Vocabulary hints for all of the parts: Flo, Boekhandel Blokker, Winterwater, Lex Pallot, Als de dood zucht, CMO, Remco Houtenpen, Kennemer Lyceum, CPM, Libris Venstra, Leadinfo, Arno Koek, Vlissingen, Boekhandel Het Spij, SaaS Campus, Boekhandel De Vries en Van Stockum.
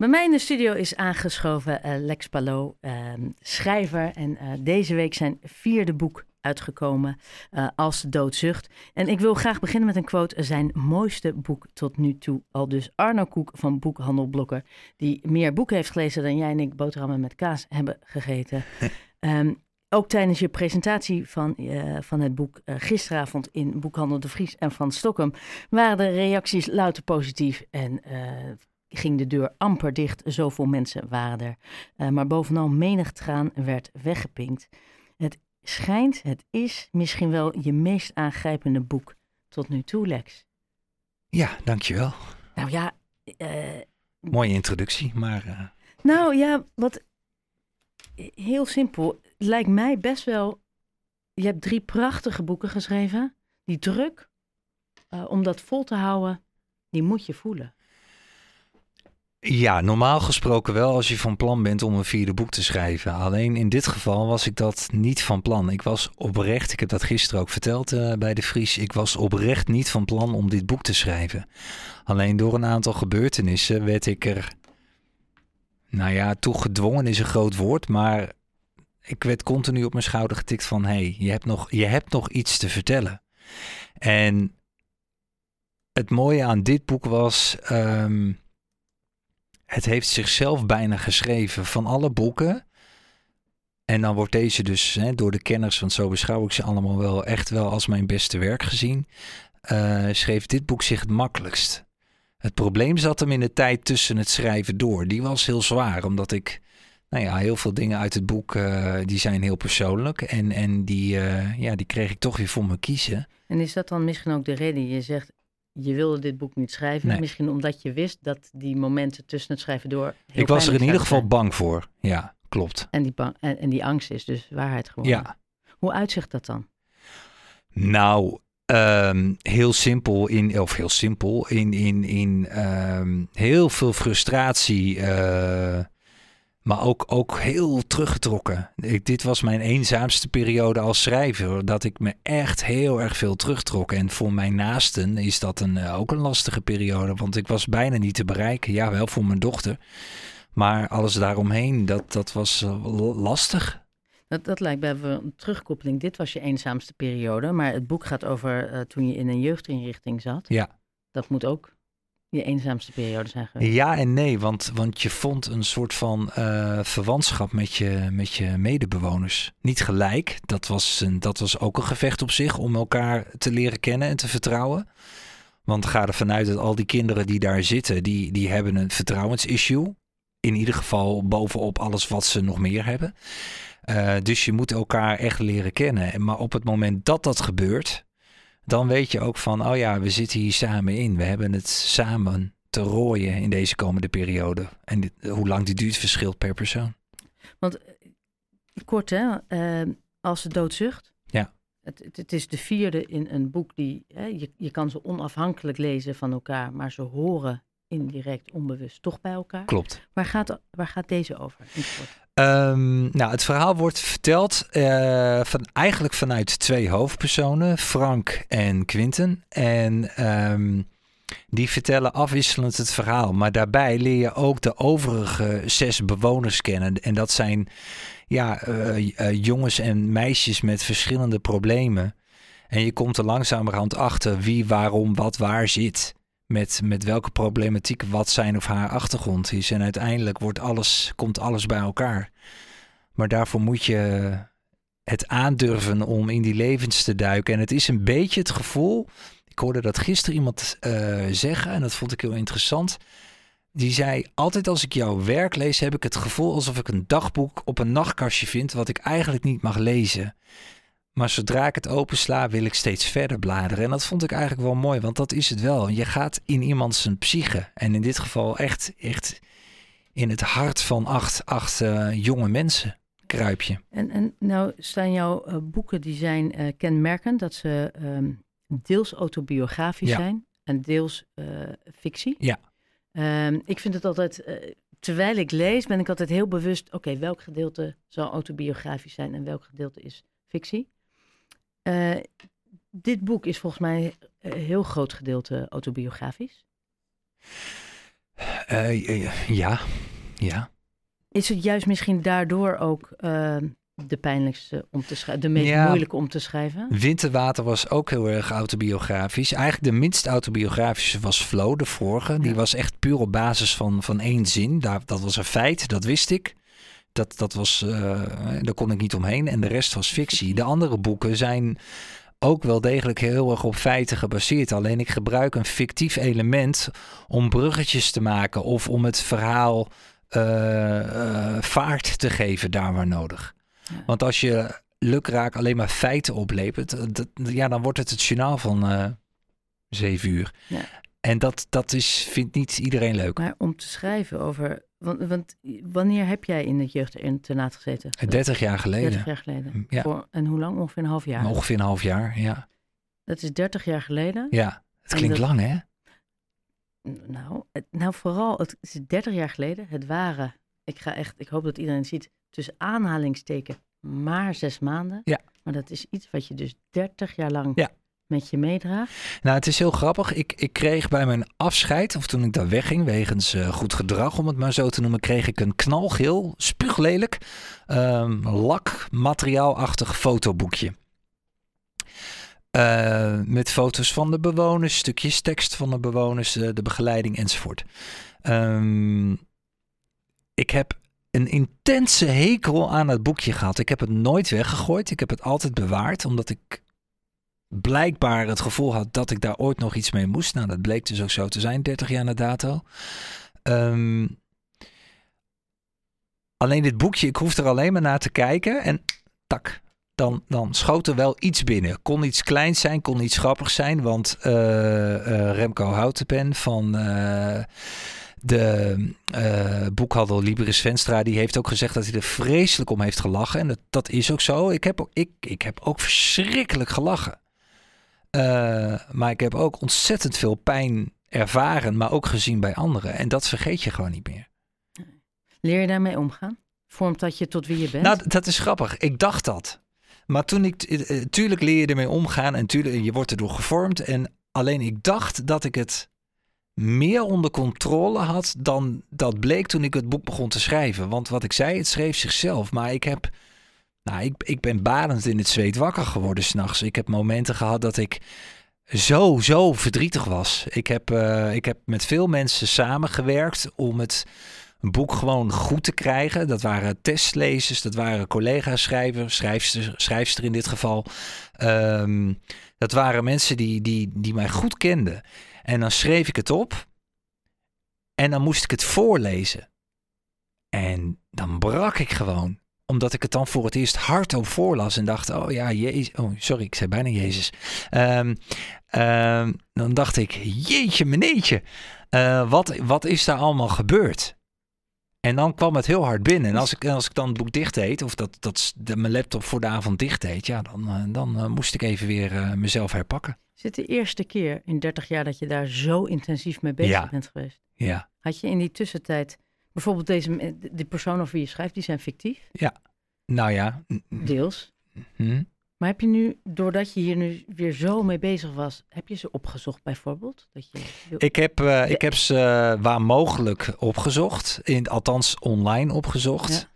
Bij mij in de studio is aangeschoven Lex Pallot, schrijver. En deze week zijn 4e boek uitgekomen, Als de dood zucht. En ik wil graag beginnen met een quote. Zijn mooiste boek tot nu toe. Al dus Arno Koek van Boekhandel Blokker. Die meer boeken heeft gelezen dan jij en ik boterhammen met kaas hebben gegeten. Ook tijdens je presentatie van het boek gisteravond in Boekhandel De Vries en Van Stockum waren de reacties louter positief en ging de deur amper dicht. Zoveel mensen waren er. Maar bovenal menig traan werd weggepinkt. Het is misschien wel je meest aangrijpende boek tot nu toe, Lex. Ja, dankjewel. Nou ja. Mooie introductie, maar... Nou ja, wat... Heel simpel. Het lijkt mij best wel... Je hebt 3 prachtige boeken geschreven. Die druk, om dat vol te houden, die moet je voelen. Ja, normaal gesproken wel als je van plan bent om een 4e boek te schrijven. Alleen in dit geval was ik dat niet van plan. Ik was oprecht, ik heb dat gisteren ook verteld bij De Vries... ik was oprecht niet van plan om dit boek te schrijven. Alleen door een aantal gebeurtenissen werd ik er... Nou ja, toe gedwongen is een groot woord, maar ik werd continu op mijn schouder getikt van... hey, je hebt nog iets te vertellen. En het mooie aan dit boek was... het heeft zichzelf bijna geschreven van alle boeken. En dan wordt deze dus door de kenners, want zo beschouw ik ze allemaal wel... echt wel als mijn beste werk gezien, schreef dit boek zich het makkelijkst. Het probleem zat hem in de tijd tussen het schrijven door. Die was heel zwaar, omdat ik... Nou ja, heel veel dingen uit het boek, die zijn heel persoonlijk. En die kreeg ik toch weer voor me kiezen. En is dat dan misschien ook de reden? Je zegt, je wilde dit boek niet schrijven. Nee. Misschien omdat je wist dat die momenten tussen het schrijven door... Ik was er in ieder geval bang voor. Ja, klopt. En die angst is dus waarheid geworden. Ja. Hoe uitzicht dat dan? Nou... Heel simpel, in heel veel frustratie, maar ook heel teruggetrokken. Dit was mijn eenzaamste periode als schrijver, dat ik me echt heel erg veel terugtrok. En voor mijn naasten is dat ook een lastige periode, want ik was bijna niet te bereiken. Ja, wel voor mijn dochter, maar alles daaromheen, dat was lastig. Dat lijkt bij een terugkoppeling. Dit was je eenzaamste periode. Maar het boek gaat over toen je in een jeugdinrichting zat. Ja. Dat moet ook je eenzaamste periode zijn geweest. Ja en nee, want je vond een soort van verwantschap met je medebewoners. Niet gelijk. Dat was ook een gevecht op zich om elkaar te leren kennen en te vertrouwen. Want ga ervan uit dat al die kinderen die daar zitten, die hebben een vertrouwensissue. In ieder geval bovenop alles wat ze nog meer hebben. Dus je moet elkaar echt leren kennen. Maar op het moment dat dat gebeurt, dan weet je ook van... oh ja, we zitten hier samen in. We hebben het samen te rooien in deze komende periode. En hoe lang die duurt verschilt per persoon. Want kort hè, Als de dood zucht. Ja. Het is de 4e in een boek die... Je kan ze onafhankelijk lezen van elkaar, maar ze horen... indirect, onbewust, toch bij elkaar. Klopt. Waar gaat deze over? Nou, het verhaal wordt verteld vanuit 2 hoofdpersonen, Frank en Quinten. En die vertellen afwisselend het verhaal. Maar daarbij leer je ook de overige 6 bewoners kennen. En dat zijn jongens en meisjes met verschillende problemen. En je komt er langzamerhand achter wie, waarom, wat, waar zit... Met welke problematiek wat zijn of haar achtergrond is. En uiteindelijk komt alles bij elkaar. Maar daarvoor moet je het aandurven om in die levens te duiken. En het is een beetje het gevoel... Ik hoorde dat gisteren iemand zeggen en dat vond ik heel interessant. Die zei, altijd als ik jouw werk lees heb ik het gevoel... alsof ik een dagboek op een nachtkastje vind wat ik eigenlijk niet mag lezen... Maar zodra ik het opensla, wil ik steeds verder bladeren. En dat vond ik eigenlijk wel mooi, want dat is het wel. Je gaat in iemand zijn psyche. En in dit geval echt in het hart van 8 jonge mensen kruip je. En nou staan jouw boeken, die zijn kenmerkend. Dat ze deels autobiografisch zijn en deels fictie. Ja. Ik vind het altijd... terwijl ik lees, ben ik altijd heel bewust... Oké, welk gedeelte zal autobiografisch zijn en welk gedeelte is fictie? Dit boek is volgens mij een heel groot gedeelte autobiografisch. Ja. Is het juist misschien daardoor ook de pijnlijkste om te schrijven, de meest moeilijke om te schrijven? Winterwater was ook heel erg autobiografisch. Eigenlijk de minst autobiografische was Flo, de vorige. Die was echt puur op basis van één zin. Dat was een feit, dat wist ik. Dat was, daar kon ik niet omheen. En de rest was fictie. De andere boeken zijn ook wel degelijk heel erg op feiten gebaseerd. Alleen ik gebruik een fictief element om bruggetjes te maken of om het verhaal vaart te geven daar waar nodig. Ja. Want als je lukraak alleen maar feiten oplevert, dan wordt het journaal van 7 uur. Ja. En dat vindt niet iedereen leuk. Maar om te schrijven over... Want wanneer heb jij in het jeugdinternaat gezeten? 30 jaar geleden. 30 jaar geleden. Ja. En hoe lang? Ongeveer een half jaar? Ongeveer een half jaar, ja. Dat is 30 jaar geleden. Ja, het klinkt lang, hè? Nou, vooral, het is 30 jaar geleden. Het waren, ik hoop dat iedereen het ziet, tussen aanhalingsteken maar 6 maanden. Ja. Maar dat is iets wat je dus 30 jaar lang... Ja. Met je meedraagt? Nou, het is heel grappig. Ik kreeg bij mijn afscheid, of toen ik daar wegging, wegens goed gedrag, om het maar zo te noemen, kreeg ik een knalgeel, spuuglelijk, lakmateriaalachtig fotoboekje. Met foto's van de bewoners, stukjes tekst van de bewoners, de begeleiding enzovoort. Ik heb een intense hekel aan het boekje gehad. Ik heb het nooit weggegooid. Ik heb het altijd bewaard, omdat ik blijkbaar het gevoel had dat ik daar ooit nog iets mee moest. Nou, dat bleek dus ook zo te zijn, 30 jaar na dato. Alleen dit boekje, ik hoefde er alleen maar naar te kijken en tak, dan schoot er wel iets binnen. Kon iets kleins zijn, kon iets grappigs zijn, want Remco Houtenpen van de boekhandel Libris Venstra, die heeft ook gezegd dat hij er vreselijk om heeft gelachen. En dat is ook zo. Ik heb ook verschrikkelijk gelachen. Maar ik heb ook ontzettend veel pijn ervaren, maar ook gezien bij anderen. En dat vergeet je gewoon niet meer. Leer je daarmee omgaan? Vormt dat je tot wie je bent? Nou, dat is grappig. Ik dacht dat. Maar toen tuurlijk leer je ermee omgaan en tuurlijk, je wordt erdoor gevormd. En alleen ik dacht dat ik het meer onder controle had dan dat bleek toen ik het boek begon te schrijven. Want wat ik zei, het schreef zichzelf. Maar ik ben badend in het zweet wakker geworden 's nachts. Ik heb momenten gehad dat ik zo verdrietig was. Ik heb met veel mensen samengewerkt om het boek gewoon goed te krijgen. Dat waren testlezers, dat waren collega's schrijfster in dit geval. Dat waren mensen die mij goed kenden. En dan schreef ik het op en dan moest ik het voorlezen. En dan brak ik gewoon, omdat ik het dan voor het eerst hardop voorlas en dacht, oh ja, Jezus. Oh, sorry, ik zei bijna Jezus. Dan dacht ik, jeetje meneetje, wat is daar allemaal gebeurd? En dan kwam het heel hard binnen. En als ik dan het boek dicht deed, of mijn laptop voor de avond dicht deed, ja, dan moest ik even weer mezelf herpakken. Is het de eerste keer in 30 jaar dat je daar zo intensief mee bezig bent geweest? Ja. Had je in die tussentijd, bijvoorbeeld de persoon over wie je schrijft, die zijn fictief? Ja, nou ja. Deels. Mm-hmm. Maar heb je nu, doordat je hier nu weer zo mee bezig was, heb je ze opgezocht bijvoorbeeld? Ik heb ze waar mogelijk opgezocht, althans online opgezocht.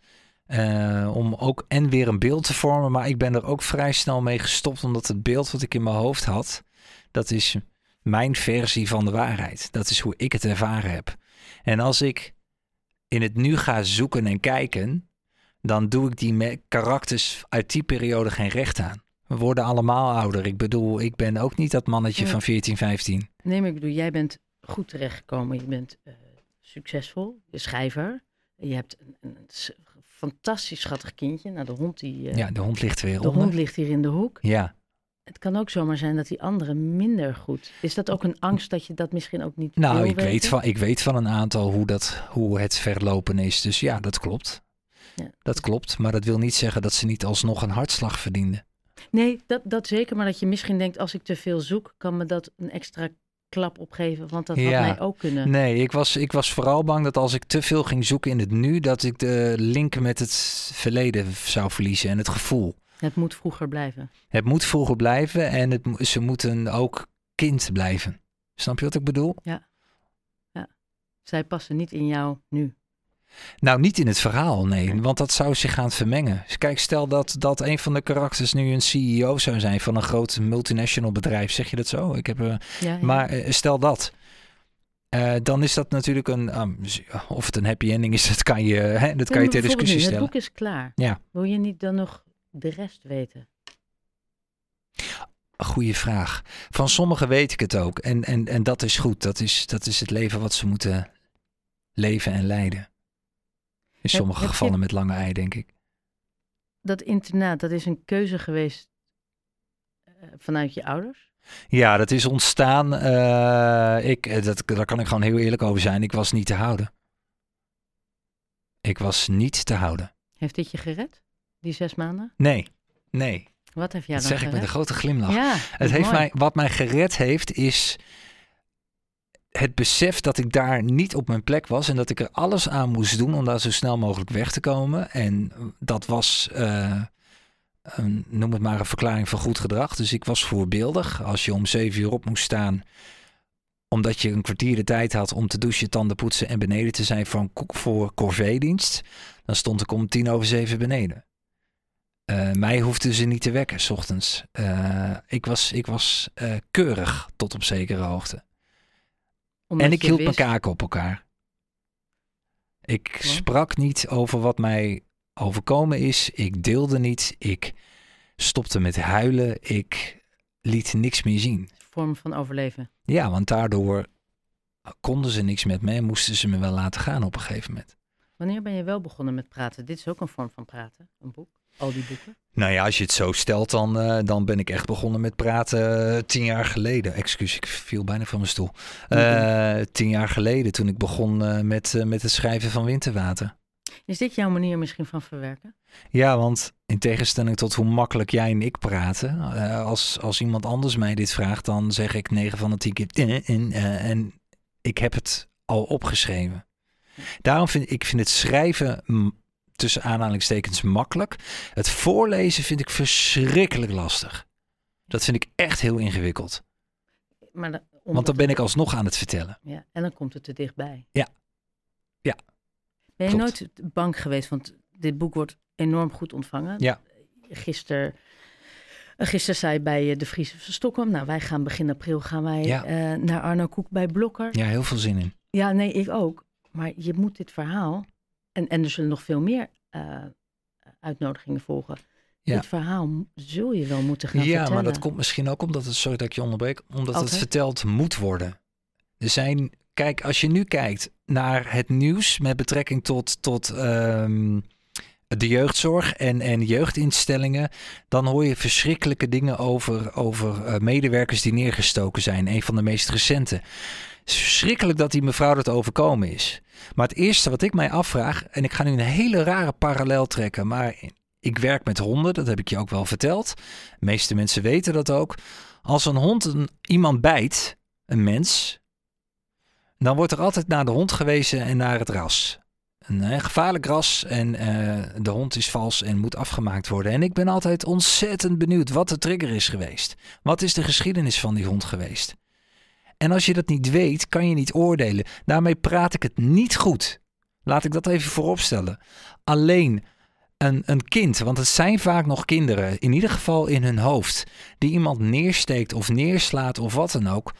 Ja. Om ook en weer een beeld te vormen. Maar ik ben er ook vrij snel mee gestopt, omdat het beeld wat ik in mijn hoofd had, dat is mijn versie van de waarheid. Dat is hoe ik het ervaren heb. En als ik in het nu ga zoeken en kijken, dan doe ik die karakters uit die periode geen recht aan. We worden allemaal ouder. Ik bedoel, ik ben ook niet dat mannetje van 14, 15. Nee, maar ik bedoel, jij bent goed terechtgekomen. Je bent succesvol, je schrijver. Je hebt een fantastisch schattig kindje. Nou, de hond die... de hond ligt weer onder. De hond ligt hier in de hoek. Ja. Het kan ook zomaar zijn dat die andere minder goed... Is dat ook een angst dat je dat misschien ook niet wil weten? Ik weet van een aantal hoe het verlopen is. Dus ja, dat klopt. Ja. Dat klopt, maar dat wil niet zeggen dat ze niet alsnog een hartslag verdienden. Nee, dat zeker. Maar dat je misschien denkt, als ik te veel zoek, kan me dat een extra klap opgeven, want dat had mij ook kunnen. Nee, ik was vooral bang dat als ik te veel ging zoeken in het nu, dat ik de link met het verleden zou verliezen en het gevoel. Het moet vroeger blijven. Het moet vroeger blijven en ze moeten ook kind blijven. Snap je wat ik bedoel? Ja. zij passen niet in jou nu. Nou, niet in het verhaal, nee. Want dat zou zich gaan vermengen. Kijk, stel dat een van de karakters nu een CEO zou zijn van een groot multinational bedrijf. Zeg je dat zo? Maar stel dat. Dan is dat natuurlijk een... of het een happy ending is, dat kan je ter discussie stellen. Het boek is klaar. Ja. Wil je niet dan nog de rest weten? Goeie vraag. Van sommigen weet ik het ook. En dat is goed. Dat is het leven wat ze moeten leven en leiden. In sommige gevallen met lange ei, denk ik. Dat internaat, dat is een keuze geweest vanuit je ouders? Ja, dat is ontstaan. Daar kan ik gewoon heel eerlijk over zijn. Ik was niet te houden. Heeft dit je gered? Die 6 maanden? Nee. Wat heb jij dat dan zeg gered? Ik met een grote glimlach. Ja, wat mij gered heeft is... het besef dat ik daar niet op mijn plek was en dat ik er alles aan moest doen om daar zo snel mogelijk weg te komen. En dat was, noem het maar, een verklaring van goed gedrag. Dus ik was voorbeeldig. Als je om 7 uur op moest staan, omdat je een kwartier de tijd had om te douchen, tanden poetsen en beneden te zijn voor corvéedienst, dan stond ik om 7:10 beneden. Mij hoefden ze niet te wekken 's ochtends. Ik was keurig tot op zekere hoogte. Omdat en ik hield mijn kaken op elkaar. Ik sprak niet over wat mij overkomen is. Ik deelde niet. Ik stopte met huilen. Ik liet niks meer zien. Een vorm van overleven. Ja, want daardoor konden ze niks met me en moesten ze me wel laten gaan op een gegeven moment. Wanneer ben je wel begonnen met praten? Dit is ook een vorm van praten, een boek. Al die boeken? Nou ja, als je het zo stelt, dan ben ik echt begonnen met praten 10 jaar geleden. Excuus, ik viel bijna van mijn stoel. 10 jaar geleden, toen ik begon met het schrijven van Winterwater. Is dit jouw manier misschien van verwerken? Ja, want in tegenstelling tot hoe makkelijk jij en ik praten... Als iemand anders mij dit vraagt, dan zeg ik 9 van de 10 keer... en ik heb het al opgeschreven. Daarom vind ik het schrijven... tussen aanhalingstekens makkelijk. Het voorlezen vind ik verschrikkelijk lastig. Dat vind ik echt heel ingewikkeld. Maar want dan ben ik alsnog aan het vertellen. Ja, en dan komt het er dichtbij. Ja. Ben je nooit bang geweest? Want dit boek wordt enorm goed ontvangen. Ja. Gisteren zei bij de Vries en Van Stockum... nou, wij gaan begin april naar Arno Koek bij Blokker. Ja, heel veel zin in. Ja, nee, ik ook. Maar je moet dit verhaal... En er zullen nog veel meer uitnodigingen volgen. Ja. Dit verhaal zul je wel moeten gaan vertellen. Ja, maar dat komt misschien ook omdat het... Sorry dat ik je onderbreek. Omdat het verteld moet worden. Kijk, als je nu kijkt naar het nieuws... met betrekking tot de jeugdzorg en jeugdinstellingen... dan hoor je verschrikkelijke dingen over medewerkers die neergestoken zijn. Een van de meest recente... Het is verschrikkelijk dat die mevrouw dat overkomen is. Maar het eerste wat ik mij afvraag... en ik ga nu een hele rare parallel trekken... maar ik werk met honden, dat heb ik je ook wel verteld. De meeste mensen weten dat ook. Als een hond iemand bijt, een mens... dan wordt er altijd naar de hond gewezen en naar het ras. Een gevaarlijk ras en de hond is vals en moet afgemaakt worden. En ik ben altijd ontzettend benieuwd wat de trigger is geweest. Wat is de geschiedenis van die hond geweest? En als je dat niet weet, kan je niet oordelen. Daarmee praat ik het niet goed. Laat ik dat even vooropstellen. Alleen een kind, want het zijn vaak nog kinderen... in ieder geval in hun hoofd... die iemand neersteekt of neerslaat of wat dan ook...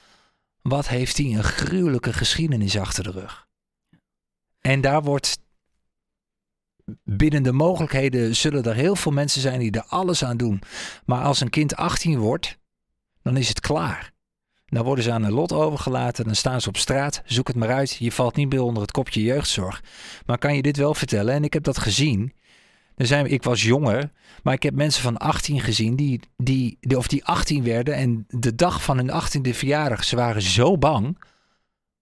wat heeft die een gruwelijke geschiedenis achter de rug. En daar wordt... binnen de mogelijkheden zullen er heel veel mensen zijn... die er alles aan doen. Maar als een kind 18 wordt, dan is het klaar. Dan worden ze aan hun lot overgelaten, dan staan ze op straat. Zoek het maar uit, je valt niet meer onder het kopje jeugdzorg. Maar kan je dit wel vertellen? En ik heb dat gezien. Ik was jonger, maar ik heb mensen van 18 gezien... die 18 werden en de dag van hun 18e verjaardag... ze waren zo bang,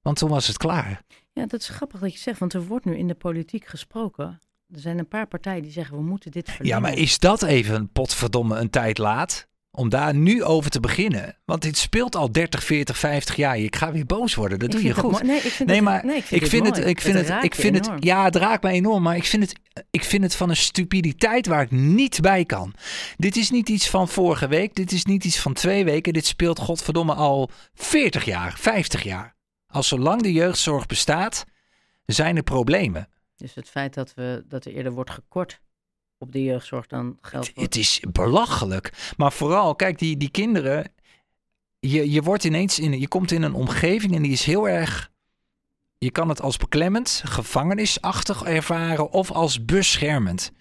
want toen was het klaar. Ja, dat is grappig dat je zegt, want er wordt nu in de politiek gesproken... Er zijn een paar partijen die zeggen, we moeten dit verlengen. Ja, maar is dat even, potverdomme, een tijd laat... om daar nu over te beginnen. Want dit speelt al 30, 40, 50 jaar. Ik ga weer boos worden. Dat doe je goed. Ik vind het... Ja, het raakt mij enorm. Maar ik vind het van een stupiditeit waar ik niet bij kan. Dit is niet iets van vorige week. Dit is niet iets van 2 weken. Dit speelt godverdomme al 40 jaar, 50 jaar. Al zolang de jeugdzorg bestaat... zijn er problemen. Dus het feit dat er eerder wordt gekort op de jeugdzorg dan geld wordt. Het is belachelijk. Maar vooral, kijk, die kinderen... Je wordt ineens je komt in een omgeving en die is heel erg... Je kan het als beklemmend, gevangenisachtig ervaren of als beschermend.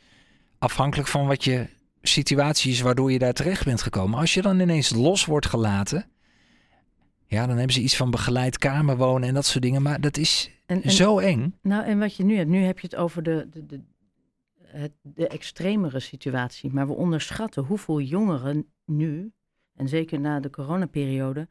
Afhankelijk van wat je situatie is waardoor je daar terecht bent gekomen. Als je dan ineens los wordt gelaten... Ja, dan hebben ze iets van begeleid kamerwonen en dat soort dingen. Maar dat is zo eng. Nou, en wat je nu hebt. Nu heb je het over de extremere situatie. Maar we onderschatten hoeveel jongeren nu... en zeker na de coronaperiode,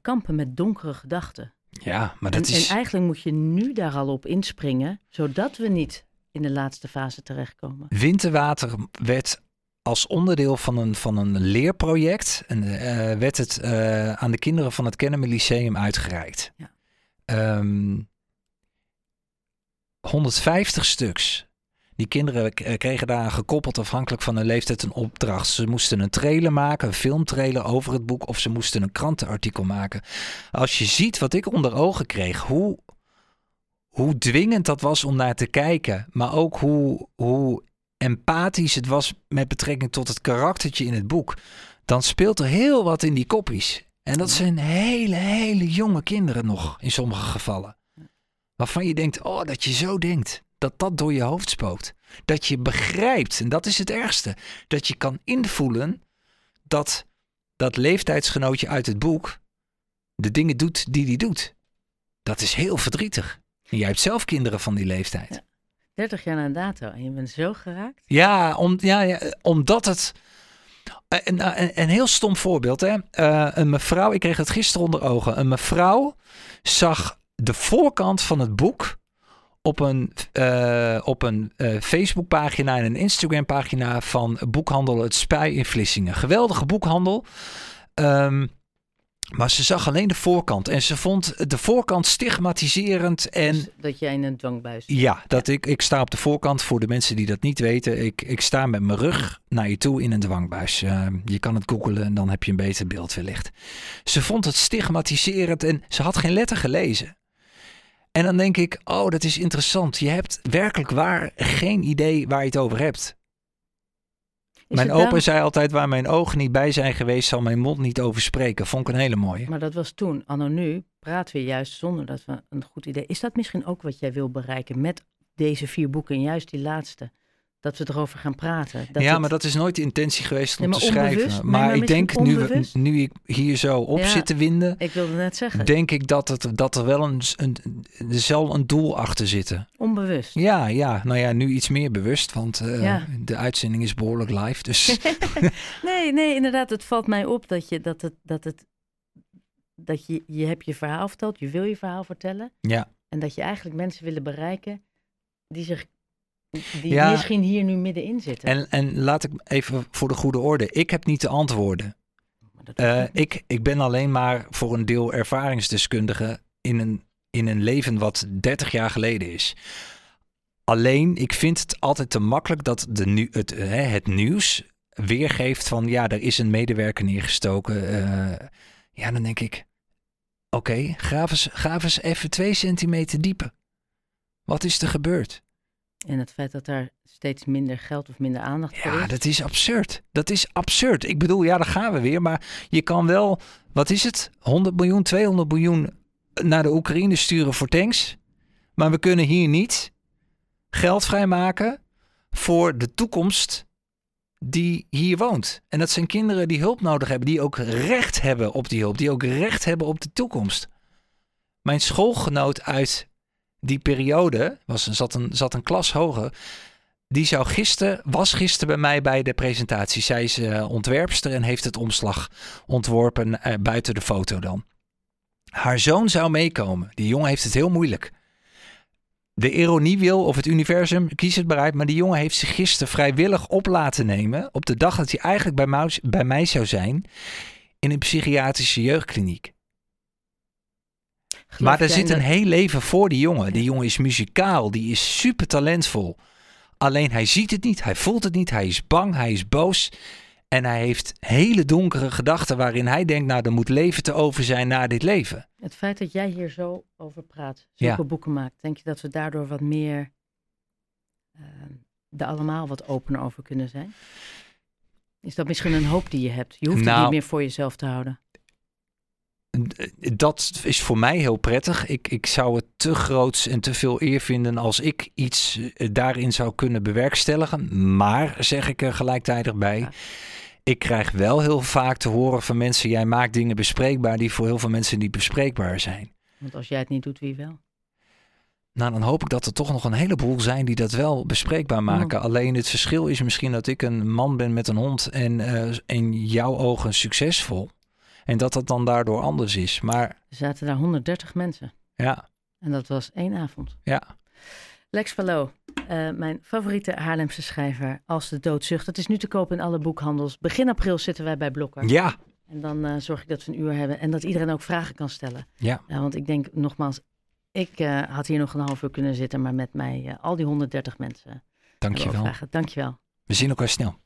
kampen met donkere gedachten. Ja, maar dat is... En eigenlijk moet je nu daar al op inspringen... zodat we niet in de laatste fase terechtkomen. Winterwater werd als onderdeel van een leerproject... werd het aan de kinderen van het Kennemer Lyceum uitgereikt. Ja. 150 stuks... Die kinderen kregen daar gekoppeld afhankelijk van hun leeftijd een opdracht. Ze moesten een trailer maken, een filmtrailer over het boek... of ze moesten een krantenartikel maken. Als je ziet wat ik onder ogen kreeg... hoe dwingend dat was om naar te kijken... maar ook hoe empathisch het was met betrekking tot het karaktertje in het boek... dan speelt er heel wat in die koppies. En dat zijn hele, hele jonge kinderen nog in sommige gevallen. Waarvan je denkt, oh, dat je zo denkt... dat door je hoofd spookt. Dat je begrijpt, en dat is het ergste... dat je kan invoelen dat dat leeftijdsgenootje uit het boek... de dingen doet die hij doet. Dat is heel verdrietig. En jij hebt zelf kinderen van die leeftijd. Ja, 30 jaar na dato, en je bent zo geraakt? Ja, omdat het... Een heel stom voorbeeld, hè. Een mevrouw, ik kreeg het gisteren onder ogen... een mevrouw zag de voorkant van het boek... op een Facebookpagina en een Instagrampagina van Boekhandel Het Spij in Vlissingen. Geweldige boekhandel. Maar ze zag alleen de voorkant. En ze vond de voorkant stigmatiserend. En dus dat jij in een dwangbuis zit. Ja, ik sta op de voorkant. Voor de mensen die dat niet weten. Ik sta met mijn rug naar je toe in een dwangbuis. Je kan het googelen en dan heb je een beter beeld wellicht. Ze vond het stigmatiserend en ze had geen letter gelezen. En dan denk ik, oh, dat is interessant. Je hebt werkelijk waar geen idee waar je het over hebt. Mijn opa zei altijd, waar mijn ogen niet bij zijn geweest... zal mijn mond niet over spreken. Vond ik een hele mooie. Maar dat was toen. Anno nu praten we juist zonder dat we een goed idee... Is dat misschien ook wat jij wil bereiken met deze 4 boeken... en juist die laatste, dat we erover gaan praten? Maar dat is nooit de intentie geweest om te schrijven. Maar ik denk, nu ik hier zo op zit te winden... Ik wilde net zeggen. Denk ik dat er wel een doel achter zitten. Onbewust. Ja. Nou ja, nu iets meer bewust, want de uitzending is behoorlijk live. Dus. nee, inderdaad. Het valt mij op dat je hebt je verhaal verteld. Je wil je verhaal vertellen. Ja. En dat je eigenlijk mensen willen bereiken die zich... Die misschien hier nu middenin zitten. En laat ik even voor de goede orde. Ik heb niet de antwoorden. Ik ben alleen maar voor een deel ervaringsdeskundige in een leven wat 30 jaar geleden is. Alleen, ik vind het altijd te makkelijk dat het nieuws weergeeft van... ja, er is een medewerker neergestoken. Dan denk ik... Oké, graaf eens even 2 centimeter dieper. Wat is er gebeurd? En het feit dat daar steeds minder geld of minder aandacht voor is. Ja, dat is absurd. Ik bedoel, daar gaan we weer. Maar je kan wel, 100 miljoen, 200 miljoen naar de Oekraïne sturen voor tanks. Maar we kunnen hier niet geld vrijmaken voor de toekomst die hier woont. En dat zijn kinderen die hulp nodig hebben. Die ook recht hebben op die hulp. Die ook recht hebben op de toekomst. Mijn schoolgenoot uit... die periode, zat een klas hoger... die was gisteren bij mij bij de presentatie. Zij is ontwerpster en heeft het omslag ontworpen buiten de foto dan. Haar zoon zou meekomen. Die jongen heeft het heel moeilijk. De ironie wil, of het universum, kies het maar uit... maar die jongen heeft zich gisteren vrijwillig op laten nemen... op de dag dat hij eigenlijk bij mij zou zijn... in een psychiatrische jeugdkliniek. Maar er zit een heel leven voor die jongen. Die jongen is muzikaal, die is super talentvol. Alleen hij ziet het niet, hij voelt het niet, hij is bang, hij is boos. En hij heeft hele donkere gedachten waarin hij denkt, nou, er moet leven te over zijn na dit leven. Het feit dat jij hier zo over praat, zulke boeken maakt, denk je dat we daardoor wat meer er allemaal wat opener over kunnen zijn? Is dat misschien een hoop die je hebt? Je hoeft het niet meer voor jezelf te houden. Dat is voor mij heel prettig. Ik zou het te groots en te veel eer vinden als ik iets daarin zou kunnen bewerkstelligen. Maar, zeg ik er gelijktijdig bij, ik krijg wel heel vaak te horen van mensen, jij maakt dingen bespreekbaar die voor heel veel mensen niet bespreekbaar zijn. Want als jij het niet doet, wie wel? Nou, dan hoop ik dat er toch nog een heleboel zijn die dat wel bespreekbaar maken. Alleen het verschil is misschien dat ik een man ben met een hond en in jouw ogen succesvol. En dat dat dan daardoor anders is. Maar er zaten daar 130 mensen. Ja. En dat was 1 avond. Ja. Lex Pallot, mijn favoriete Haarlemse schrijver, Als de dood zucht. Het is nu te koop in alle boekhandels. Begin april zitten wij bij Blokker. Ja. En dan zorg ik dat we een uur hebben en dat iedereen ook vragen kan stellen. Ja. Want ik denk nogmaals, ik had hier nog een half uur kunnen zitten, maar met mij al die 130 mensen. Dank je wel. Dank je wel. We zien elkaar snel.